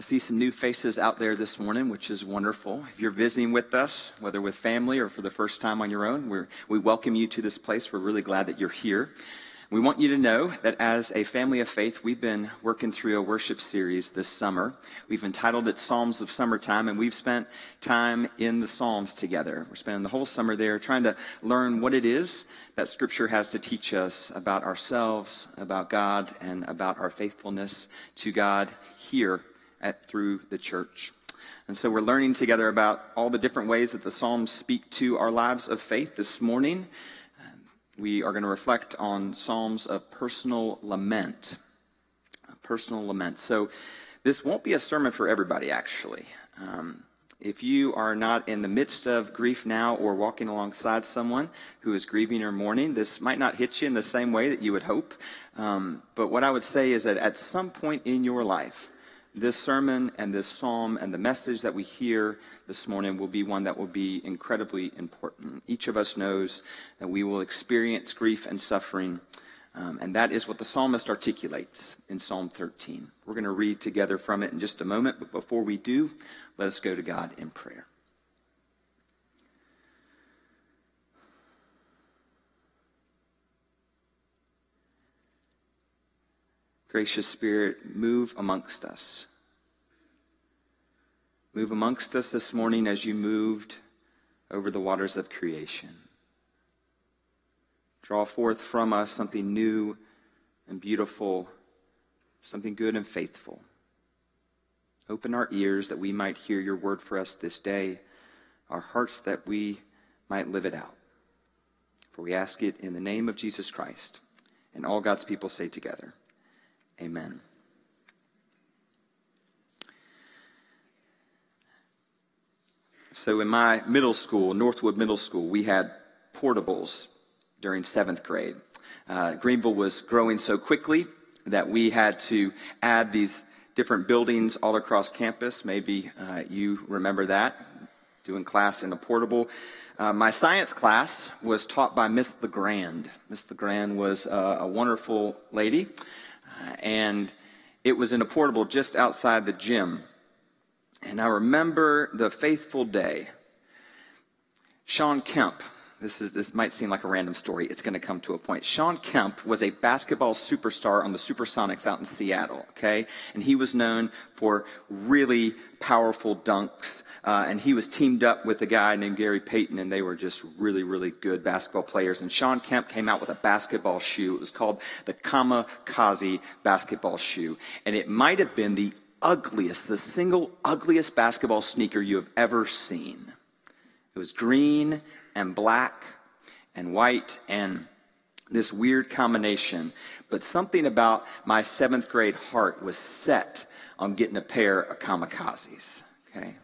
I see some new faces out there this morning, which is wonderful. If you're visiting with us, whether with family or for the first time on your own, we welcome you to this place. We're really glad that you're here. We want you to know that as a family of faith, we've been working through a worship series this summer. We've entitled it Psalms of Summertime, and we've spent time in the Psalms together. We're spending the whole summer there trying to learn what it is that Scripture has to teach us about ourselves, about God, and about our faithfulness to God here through the church. And so we're learning together about all the different ways that the Psalms speak to our lives of faith. This morning, we are going to reflect on Psalms of personal lament. Personal lament. So this won't be a sermon for everybody, actually. If you are not in the midst of grief now or walking alongside someone who is grieving or mourning, this might not hit you in the same way that you would hope. But what I would say is that at some point in your life, this sermon and this psalm and the message that we hear this morning will be one that will be incredibly important. Each of us knows that we will experience grief and suffering, and that is what the psalmist articulates in Psalm 13. We're going to read together from it in just a moment, but before we do, let us go to God in prayer. Gracious Spirit, move amongst us. Move amongst us this morning as you moved over the waters of creation. Draw forth from us something new and beautiful, something good and faithful. Open our ears that we might hear your word for us this day, our hearts that we might live it out. For we ask it in the name of Jesus Christ, and all God's people say together, amen. So in my middle school, Northwood Middle School, we had portables during 7th grade. Greenville was growing so quickly that we had to add these different buildings all across campus. Maybe you remember that, doing class in a portable. My science class was taught by Miss LeGrand. Miss LeGrand was a wonderful lady. And it was in a portable just outside the gym. And I remember the faithful day. Sean Kemp, this might seem like a random story. It's going to come to a point. Sean Kemp was a basketball superstar on the Supersonics out in Seattle, okay? And he was known for really powerful dunks. And he was teamed up with a guy named Gary Payton, and they were just really, really good basketball players. And Sean Kemp came out with a basketball shoe. It was called the Kamikaze basketball shoe. And it might have been the ugliest, the single ugliest basketball sneaker you have ever seen. It was green and black and white and this weird combination. But something about my 7th grade heart was set on getting a pair of Kamikazes, okay?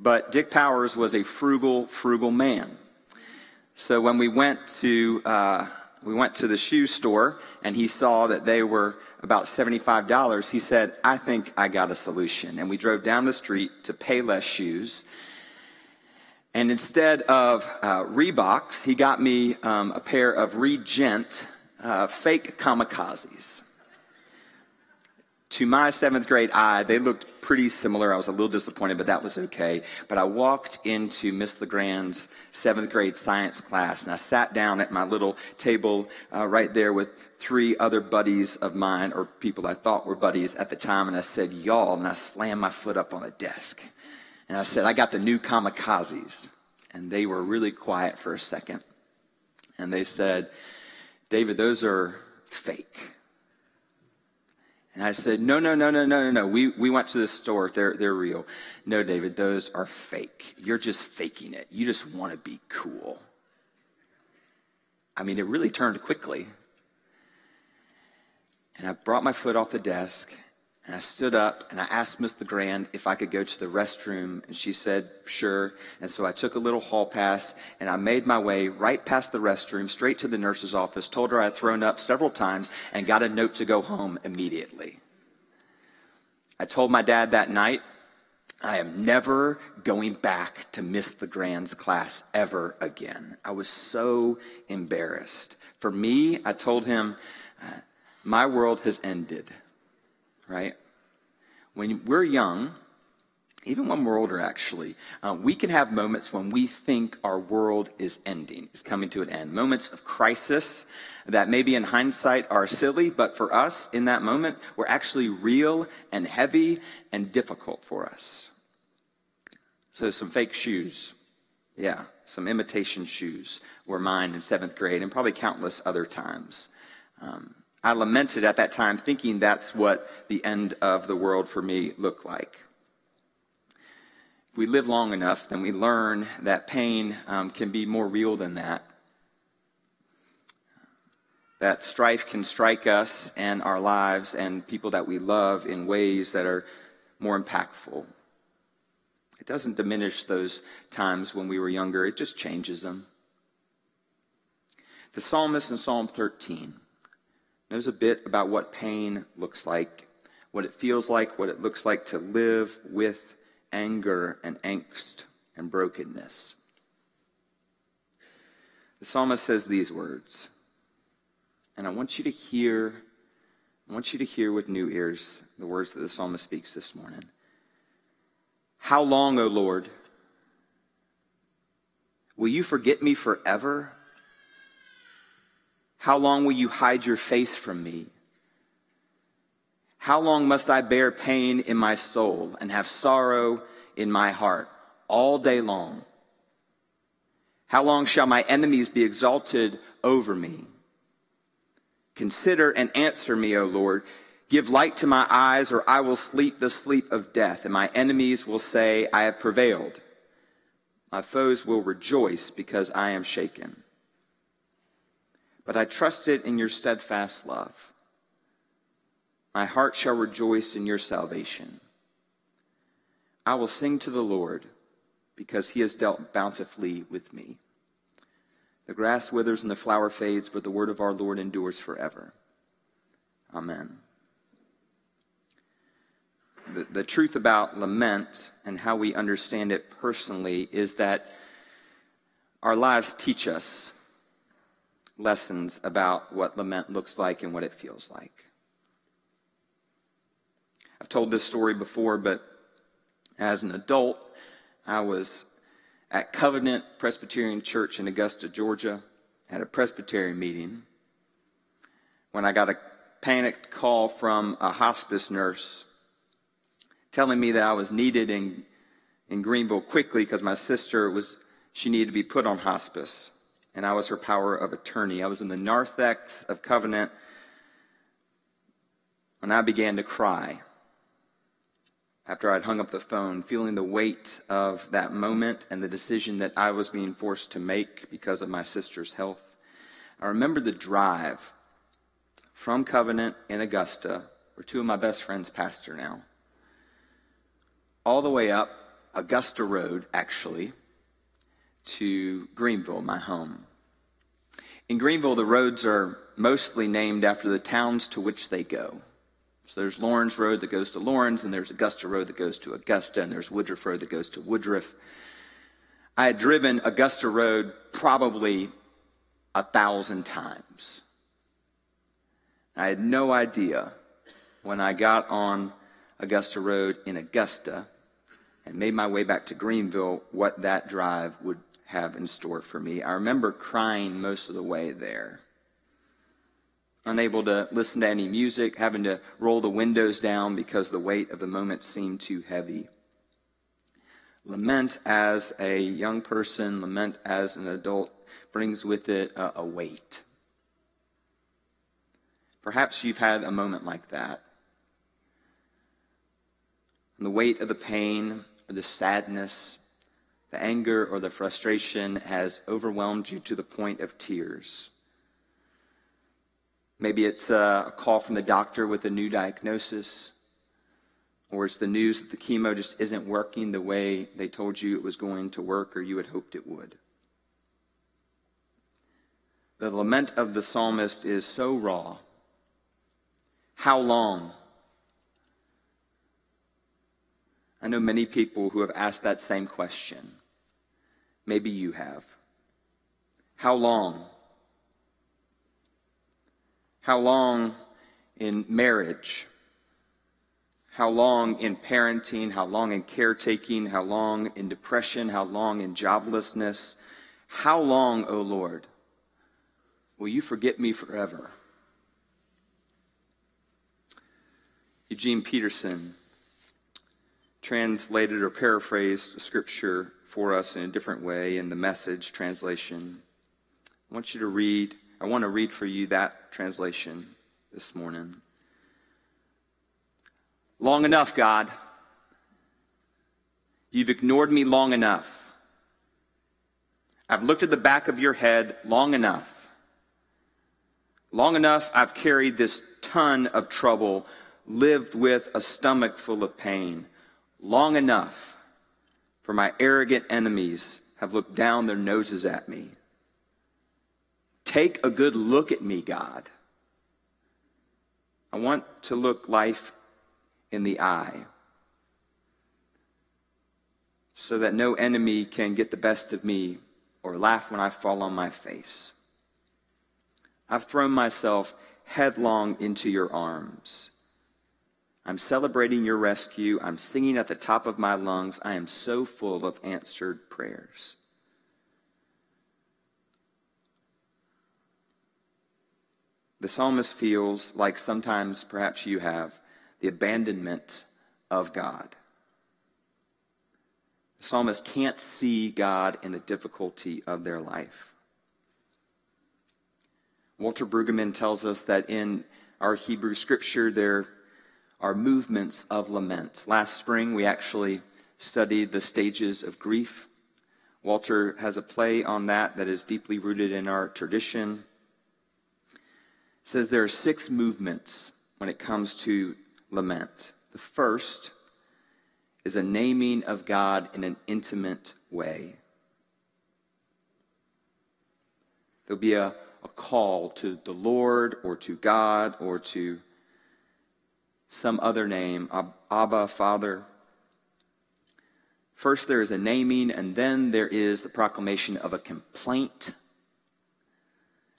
But Dick Powers was a frugal man. So when we went to the shoe store and he saw that they were about $75, he said, "I think I got a solution." And we drove down the street to Payless Shoes. And instead of Reeboks, he got me a pair of Regent fake Kamikazes. To my 7th grade eye, they looked pretty similar. I was a little disappointed, but that was okay. But I walked into Miss LeGrand's 7th grade science class, and I sat down at my little table right there with three other buddies of mine, or people I thought were buddies at the time, and I said, "Y'all," and I slammed my foot up on the desk. And I said, "I got the new Kamikazes." And they were really quiet for a second. And they said, "David, those are fake." And I said, no. We went to the store. They're real. "No, David, those are fake. You're just faking it. You just want to be cool." I mean, it really turned quickly. And I brought my foot off the desk, and I stood up, and I asked Miss LeGrand if I could go to the restroom, and she said, "Sure." And so I took a little hall pass, and I made my way right past the restroom, straight to the nurse's office, told her I had thrown up several times, and got a note to go home immediately. I told my dad that night, "I am never going back to Miss LeGrand's class ever again." I was so embarrassed. For me, I told him, my world has ended. Right? when we're young, even when we're older, actually, we can have moments when we think our world is ending, is coming to an end. Moments of crisis that maybe in hindsight are silly, but for us in that moment were actually real and heavy and difficult for us. So some fake shoes, yeah, some imitation shoes were mine in 7th grade and probably countless other times. I lamented at that time thinking that's what the end of the world for me looked like. We live long enough, then we learn that pain can be more real than that. That strife can strike us and our lives and people that we love in ways that are more impactful. It doesn't diminish those times when we were younger. It just changes them. The psalmist in Psalm 13 knows a bit about what pain looks like, what it feels like, what it looks like to live with anger and angst and brokenness. The psalmist says these words, and I want you to hear with new ears the words that the psalmist speaks this morning. How long, O Lord, will you forget me forever? How long will you hide your face from me? How long must I bear pain in my soul and have sorrow in my heart all day long? How long shall my enemies be exalted over me? Consider and answer me, O Lord. Give light to my eyes, or I will sleep the sleep of death, and my enemies will say, I have prevailed. My foes will rejoice because I am shaken. But I trusted in your steadfast love. My heart shall rejoice in your salvation. I will sing to the Lord because he has dealt bountifully with me. The grass withers and the flower fades, but the word of our Lord endures forever. Amen. The truth about lament and how we understand it personally is that our lives teach us lessons about what lament looks like and what it feels like. I've told this story before, but as an adult, I was at Covenant Presbyterian Church in Augusta, Georgia, at a Presbyterian meeting, when I got a panicked call from a hospice nurse telling me that I was needed in Greenville quickly because my sister she needed to be put on hospice, and I was her power of attorney. I was in the narthex of Covenant when I began to cry. After I'd hung up the phone, feeling the weight of that moment and the decision that I was being forced to make because of my sister's health, I remember the drive from Covenant in Augusta, where two of my best friends pastor now, all the way up Augusta Road, actually, to Greenville, my home. In Greenville, the roads are mostly named after the towns to which they go. So there's Lawrence Road that goes to Lawrence, and there's Augusta Road that goes to Augusta, and there's Woodruff Road that goes to Woodruff. I had driven Augusta Road probably 1,000 times. I had no idea when I got on Augusta Road in Augusta and made my way back to Greenville what that drive would have in store for me. I remember crying most of the way there. Unable to listen to any music, having to roll the windows down because the weight of the moment seemed too heavy. Lament as a young person, lament as an adult, brings with it a weight. Perhaps you've had a moment like that. And the weight of the pain or the sadness, the anger or the frustration has overwhelmed you to the point of tears. Maybe it's a call from the doctor with a new diagnosis, or it's the news that the chemo just isn't working the way they told you it was going to work or you had hoped it would. The lament of the psalmist is so raw. How long? I know many people who have asked that same question. Maybe you have. How long? How long in marriage? How long in parenting, how long in caretaking, how long in depression, how long in joblessness? How long, O Lord, will you forget me forever? Eugene Peterson translated or paraphrased scripture for us in a different way in the Message translation. I want to read for you that translation this morning. Long enough, God. You've ignored me long enough. I've looked at the back of your head long enough. Long enough I've carried this ton of trouble, lived with a stomach full of pain. Long enough for my arrogant enemies have looked down their noses at me. Take a good look at me, God. I want to look life in the eye so that no enemy can get the best of me or laugh when I fall on my face. I've thrown myself headlong into your arms. I'm celebrating your rescue. I'm singing at the top of my lungs. I am so full of answered prayers. The psalmist feels like sometimes perhaps you have the abandonment of God. The psalmist can't see God in the difficulty of their life. Walter Brueggemann tells us that in our Hebrew scripture there are movements of lament. Last spring we actually studied the stages of grief. Walter has a play on that is deeply rooted in our tradition. It says there are 6 movements when it comes to lament. The first is a naming of God in an intimate way. There'll be a call to the Lord or to God or to some other name, Abba, Father. First there is a naming, and then there is the proclamation of a complaint.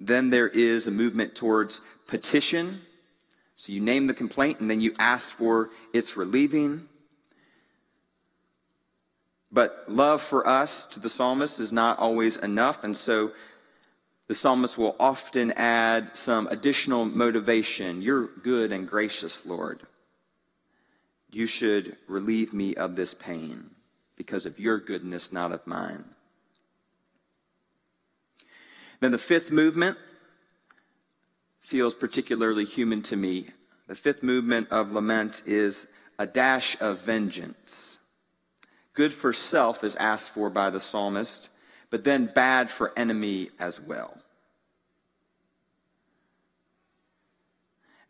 Then there is a movement towards petition. So you name the complaint and then you ask for its relieving. But love for us to the psalmist is not always enough, and so the psalmist will often add some additional motivation. You're good and gracious, Lord. You should relieve me of this pain because of your goodness, not of mine. Then the 5th movement feels particularly human to me. The 5th movement of lament is a dash of vengeance. Good for self is asked for by the psalmist, but then bad for enemy as well.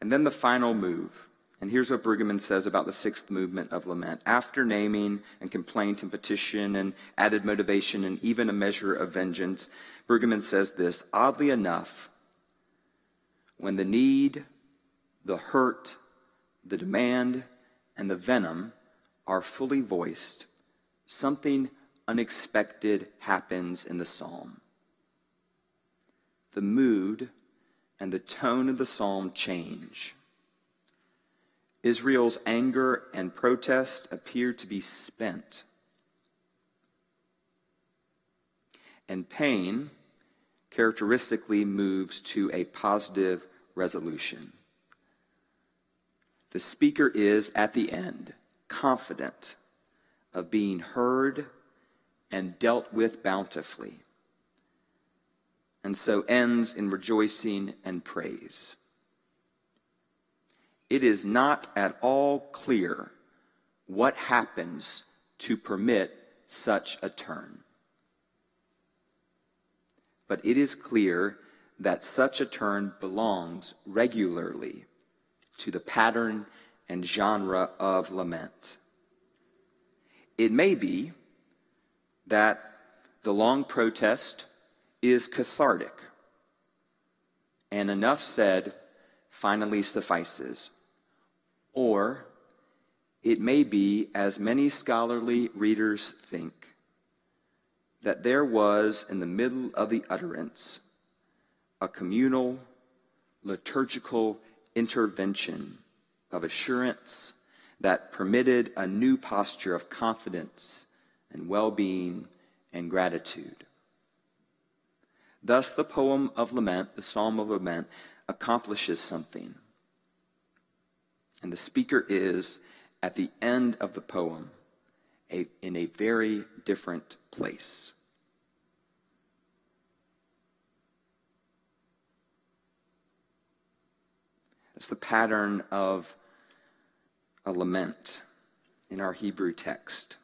And then the final move, and here's what Brueggemann says about the 6th movement of lament. After naming and complaint and petition and added motivation and even a measure of vengeance, Brueggemann says this: oddly enough, when the need, the hurt, the demand, and the venom are fully voiced, something unexpected happens in the psalm. The mood and the tone of the psalm change. Israel's anger and protest appear to be spent, and pain characteristically moves to a positive resolution. The speaker is, at the end, confident of being heard and dealt with bountifully, and so ends in rejoicing and praise. It is not at all clear what happens to permit such a turn. But it is clear that such a turn belongs regularly to the pattern and genre of lament. It may be that the long protest is cathartic, and enough said finally suffices. Or it may be, as many scholarly readers think, that there was, in the middle of the utterance, a communal, liturgical intervention of assurance that permitted a new posture of confidence and well-being and gratitude. Thus, the poem of lament, the Psalm of Lament, accomplishes something. And the speaker is, at the end of the poem, in a very different place. That's the pattern of a lament in our Hebrew text.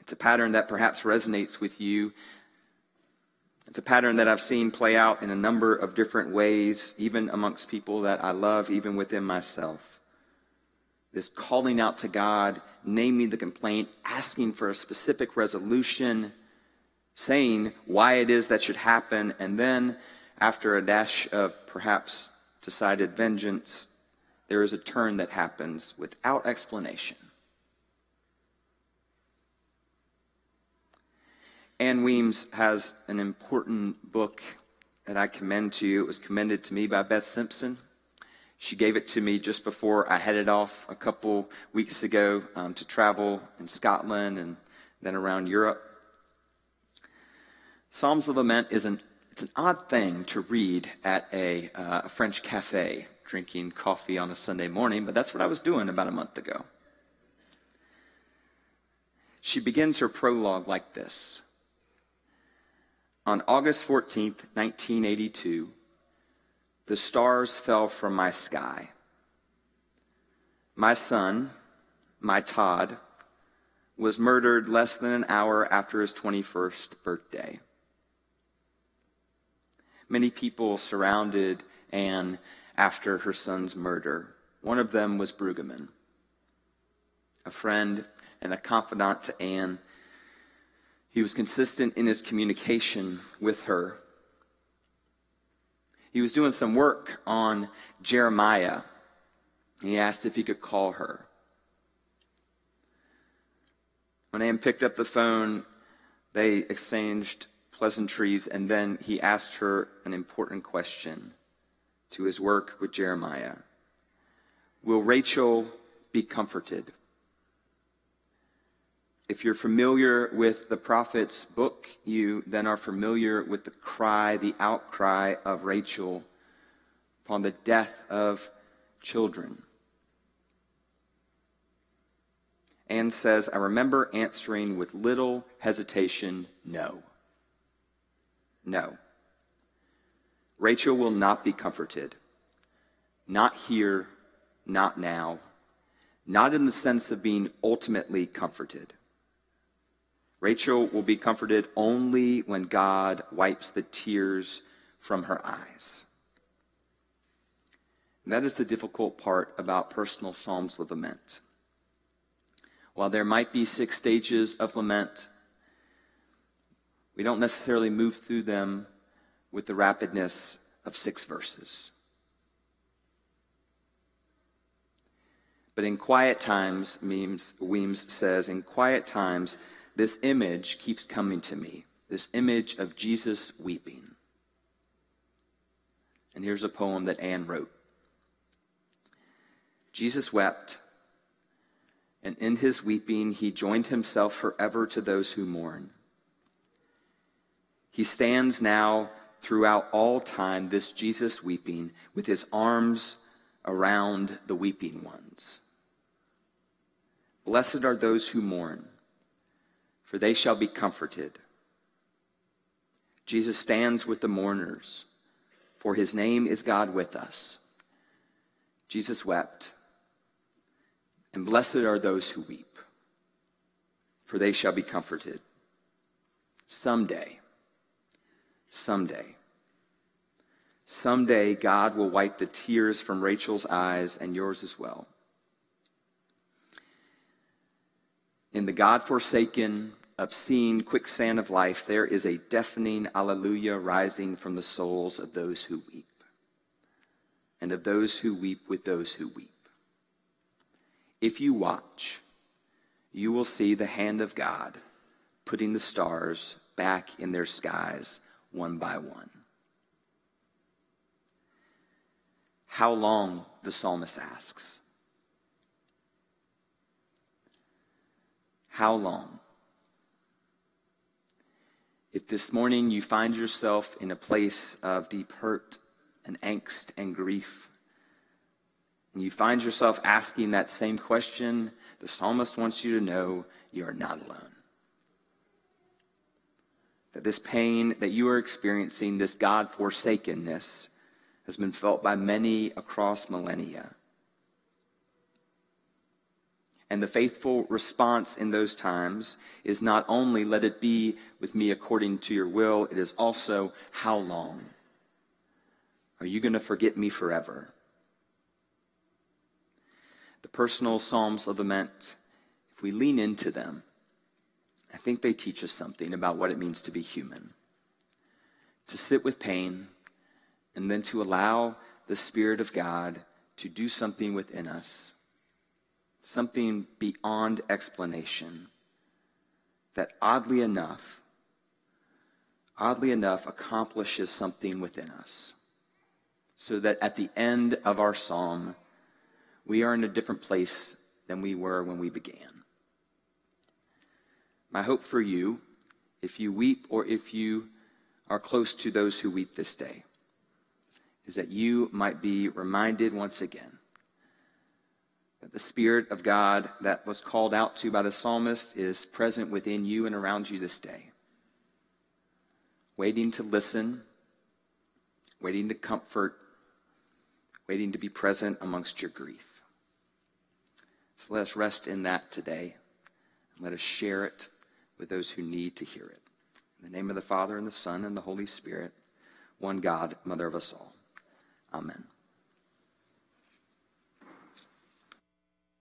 It's a pattern that perhaps resonates with you. It's a pattern that I've seen play out in a number of different ways, even amongst people that I love, even within myself. This calling out to God, naming the complaint, asking for a specific resolution, saying why it is that should happen, and then after a dash of perhaps decided vengeance, there is a turn that happens without explanation. Ann Weems has an important book that I commend to you. It was commended to me by Beth Simpson. She gave it to me just before I headed off a couple weeks ago to travel in Scotland and then around Europe. Psalms of Lament is it's an odd thing to read at a French cafe, drinking coffee on a Sunday morning, but that's what I was doing about a month ago. She begins her prologue like this. On August 14th, 1982, the stars fell from my sky. My son, my Todd, was murdered less than an hour after his 21st birthday. Many people surrounded Anne after her son's murder. One of them was Brueggemann, a friend and a confidant to Anne. He was consistent in his communication with her. He was doing some work on Jeremiah. He asked if he could call her. When Anne picked up the phone, they exchanged pleasantries, and then he asked her an important question to his work with Jeremiah. Will Rachel be comforted? If you're familiar with the prophet's book, you then are familiar with the cry, the outcry of Rachel upon the death of children. Anne says, I remember answering with little hesitation, no. No. Rachel will not be comforted. Not here, not now, not in the sense of being ultimately comforted. Rachel will be comforted only when God wipes the tears from her eyes. And that is the difficult part about personal Psalms of Lament. While there might be 6 stages of lament, we don't necessarily move through them with the rapidness of 6 verses. But in quiet times, Weems says, in quiet times, this image keeps coming to me, this image of Jesus weeping. And here's a poem that Anne wrote. Jesus wept, and in his weeping, he joined himself forever to those who mourn. He stands now throughout all time, this Jesus weeping, with his arms around the weeping ones. Blessed are those who mourn, for they shall be comforted. Jesus stands with the mourners, for his name is God with us. Jesus wept, and blessed are those who weep, for they shall be comforted. Someday God will wipe the tears from Rachel's eyes and yours as well. In the God-forsaken, obscene quicksand of life, there is a deafening alleluia rising from the souls of those who weep, and of those who weep with those who weep. If you watch, you will see the hand of God putting the stars back in their skies, one by one. How long, the psalmist asks. how long? If this morning you find yourself in a place of deep hurt and angst and grief, and you find yourself asking that same question, the psalmist wants you to know you are not alone. That this pain that you are experiencing, this God-forsakenness, has been felt by many across millennia. And the faithful response in those times is not only, let it be with me according to your will, it is also, how long? Are you going to forget me forever? The personal Psalms of Lament, if we lean into them, I think they teach us something about what it means to be human. To sit with pain and then to allow the Spirit of God to do something within us. Something beyond explanation that oddly enough accomplishes something within us, so that at the end of our psalm, we are in a different place than we were when we began. My hope for you, if you weep or if you are close to those who weep this day, is that you might be reminded once again that the Spirit of God that was called out to by the psalmist is present within you and around you this day, waiting to listen, waiting to comfort, waiting to be present amongst your grief. So let us rest in that today, and let us share it with those who need to hear it. In the name of the Father, and the Son, and the Holy Spirit, one God, Mother of us all. Amen.